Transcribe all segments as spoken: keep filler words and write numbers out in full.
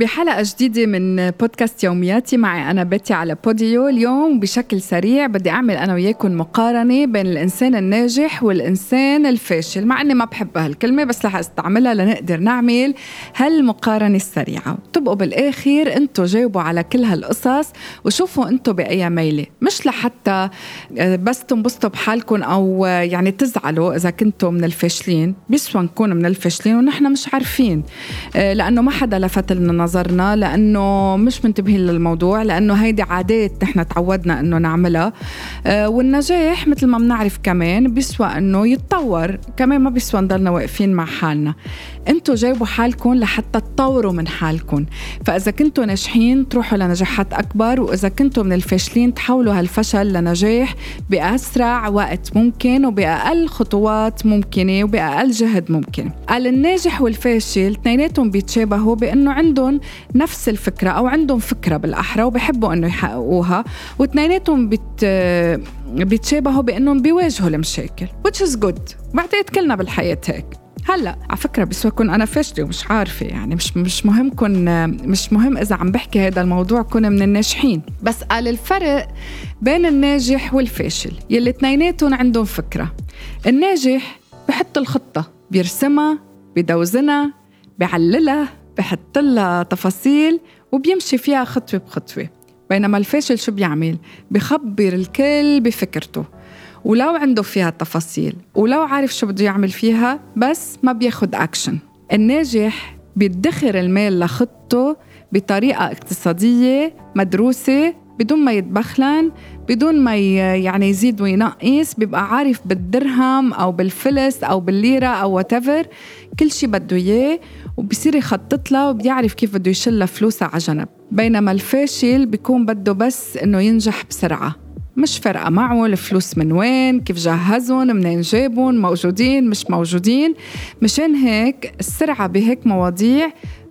بحلقة جديدة من بودكاست يومياتي معي أنا بتي على بوديو. اليوم بشكل سريع بدي أعمل أنا وياكم مقارنة بين الإنسان الناجح والإنسان الفاشل، مع أني ما بحب هالكلمة بس رح استعملها لنقدر نعمل هالمقارنة السريعة. طبقوا بالآخر أنتوا جاوبوا على كل هالقصص وشوفوا أنتوا بأي ميلة، مش لحتى بس تنبسطوا بحالكم أو يعني تزعلوا إذا كنتوا من الفاشلين. بيسوا نكون من الفاشلين ونحن مش عارفين، لأنه ما حدا لفت لنا نظرنا، لأنه مش منتبهين للموضوع، لأنه هيدي عادات نحن تعودنا أنه نعملها. آه والنجاح مثل ما منعرف كمان بيسوى أنه يتطور، كمان ما بيسوى نضلنا واقفين مع حالنا. أنتوا جايبوا حالكم لحتى تطوروا من حالكم، فإذا كنتوا ناجحين تروحوا لنجاحات أكبر، وإذا كنتوا من الفاشلين تحولوا هالفشل لنجاح بأسرع وقت ممكن وبأقل خطوات ممكنة وبأقل جهد ممكن. قال الناجح والفاشل اثنيناتهم بيتشابهوا بأنه عندهم نفس الفكرة أو عندهم فكرة بالأحرى وبيحبوا أنه يحققوها، واثنيناتهم بت... بيتشابهوا بأنهم بيواجهوا المشاكل which is good. بعتقد كلنا بالحياة هيك. هلا على فكرة بسواكن أنا فاشلة ومش عارفة، يعني مش مش مهم كن مش مهم إذا عم بحكي هذا الموضوع كن من الناجحين، بس قال الفرق بين الناجح والفاشل يلي اثنيناتهم عندهم فكرة. الناجح بحط الخطة، بيرسمها، بيدوزنها، بيعللها، بحط لها تفاصيل وبيمشي فيها خطوة بخطوة، بينما الفاشل شو بيعمل؟ بخبر الكل بفكرته، ولو عنده فيها تفاصيل ولو عارف شو بده يعمل فيها بس ما بياخد أكشن. الناجح بيدخر المال لخطته بطريقة اقتصادية مدروسة بدون ما يتبخلن، بدون ما يعني يزيد وينقص، بيبقى عارف بالدرهم أو بالفلس أو بالليرة أو whatever كل شي بده إياه، وبيصير يخطط له وبيعرف كيف بده يشل فلوسه على جنب. بينما الفاشل بيكون بده بس إنه ينجح بسرعة، مش فرقة معه الفلوس من وين، كيف جهزون، منين جابون، موجودين مش موجودين. مشان هيك السرعة بهيك مواضيع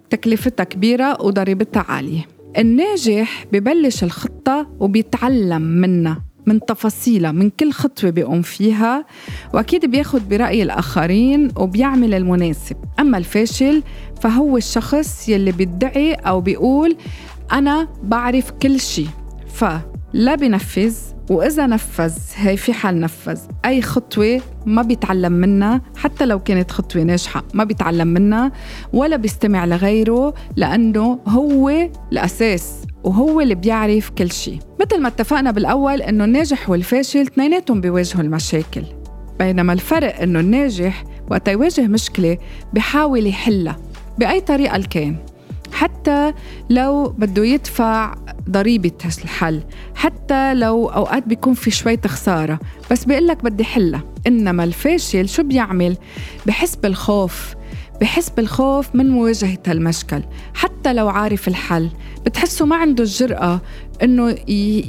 تكلفتها كبيرة وضريبتها عالية. الناجح ببلش الخطة وبيتعلم منها، من تفاصيلها، من كل خطوة بيقوم فيها، وأكيد بياخد برأي الآخرين وبيعمل المناسب. أما الفاشل فهو الشخص يلي بيدعي أو بيقول أنا بعرف كل شي، فلا بينفذ، وإذا نفذ هي في حال نفذ أي خطوة ما بيتعلم منها، حتى لو كانت خطوة ناجحة ما بيتعلم منها ولا بيستمع لغيره، لأنه هو الأساس وهو اللي بيعرف كل شيء. مثل ما اتفقنا بالأول أنه الناجح والفاشل اثنيناتهم بيواجهوا المشاكل، بينما الفرق أنه الناجح وقت يواجه مشكلة بيحاول يحلها بأي طريقة كان، حتى لو بده يدفع ضريبة هالحل، حتى لو أوقات بيكون في شوية خسارة، بس بيقلك بدي حلها. إنما الفاشل شو بيعمل؟ بحس بالخوف، بحس بالخوف من مواجهة هالمشكل حتى لو عارف الحل، بتحسه ما عنده الجرأة إنه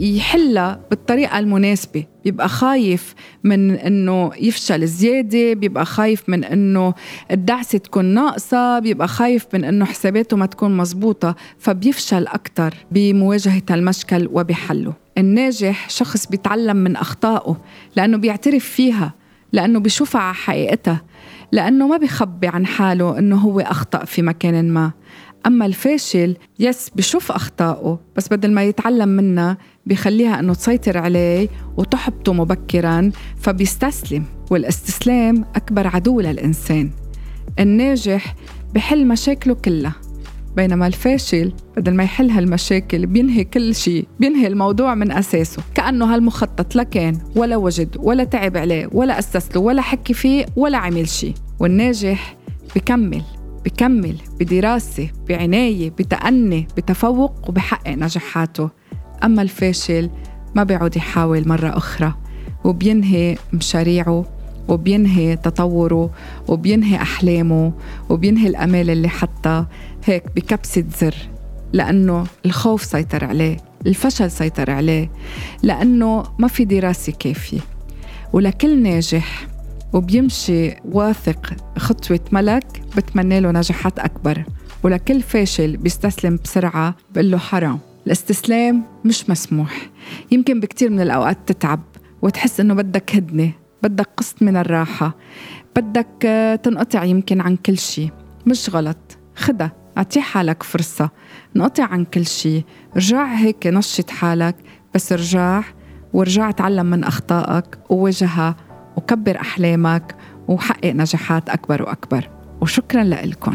يحلها بالطريقة المناسبة، بيبقى خايف من إنه يفشل زيادة، بيبقى خايف من إنه الدعسة تكون ناقصة، بيبقى خايف من إنه حساباته ما تكون مزبوطة، فبيفشل أكتر بمواجهة المشكل وبحله. الناجح شخص بيتعلم من أخطائه، لأنه بيعترف فيها، لأنه بيشوفها على حقيقتها، لأنه ما بيخبي عن حاله إنه هو أخطأ في مكان ما. أما الفاشل يس بيشوف أخطائه، بس بدل ما يتعلم منها بيخليها أنه تسيطر عليه وتحبطه مبكراً فبيستسلم، والاستسلام أكبر عدو للإنسان. الناجح بحل مشاكله كلها، بينما الفاشل بدل ما يحل هالمشاكل بينهي كل شيء، بينهي الموضوع من أساسه، كأنه هالمخطط لا كان ولا وجد ولا تعب عليه ولا أسسله ولا حكي فيه ولا عمل شيء. والناجح بكمل بكمل بدراسة، بعناية، بتأني، بتفوق، وبحقق نجاحاته. أما الفاشل ما بيعود يحاول مرة أخرى، وبينهي مشاريعه، وبينهي تطوره، وبينهي أحلامه، وبينهي الأمال اللي حطها هيك بكبسة زر، لأنه الخوف سيطر عليه، الفشل سيطر عليه، لأنه ما في دراسة كافية. ولكل ناجح وبيمشي واثق خطوة ملك بتمنى له نجاحات أكبر، ولكل فاشل بيستسلم بسرعة بقول له حرام. الاستسلام مش مسموح. يمكن بكتير من الأوقات تتعب وتحس إنه بدك هدنة، بدك قسط من الراحة، بدك تنقطع يمكن عن كل شيء. مش غلط، خدها، أعطي حالك فرصة، نقطع عن كل شيء، رجع هيك نشط حالك، بس رجع ورجع تعلم من أخطائك وواجهها وكبر أحلامك وحقق نجاحات أكبر وأكبر. وشكرا لكم.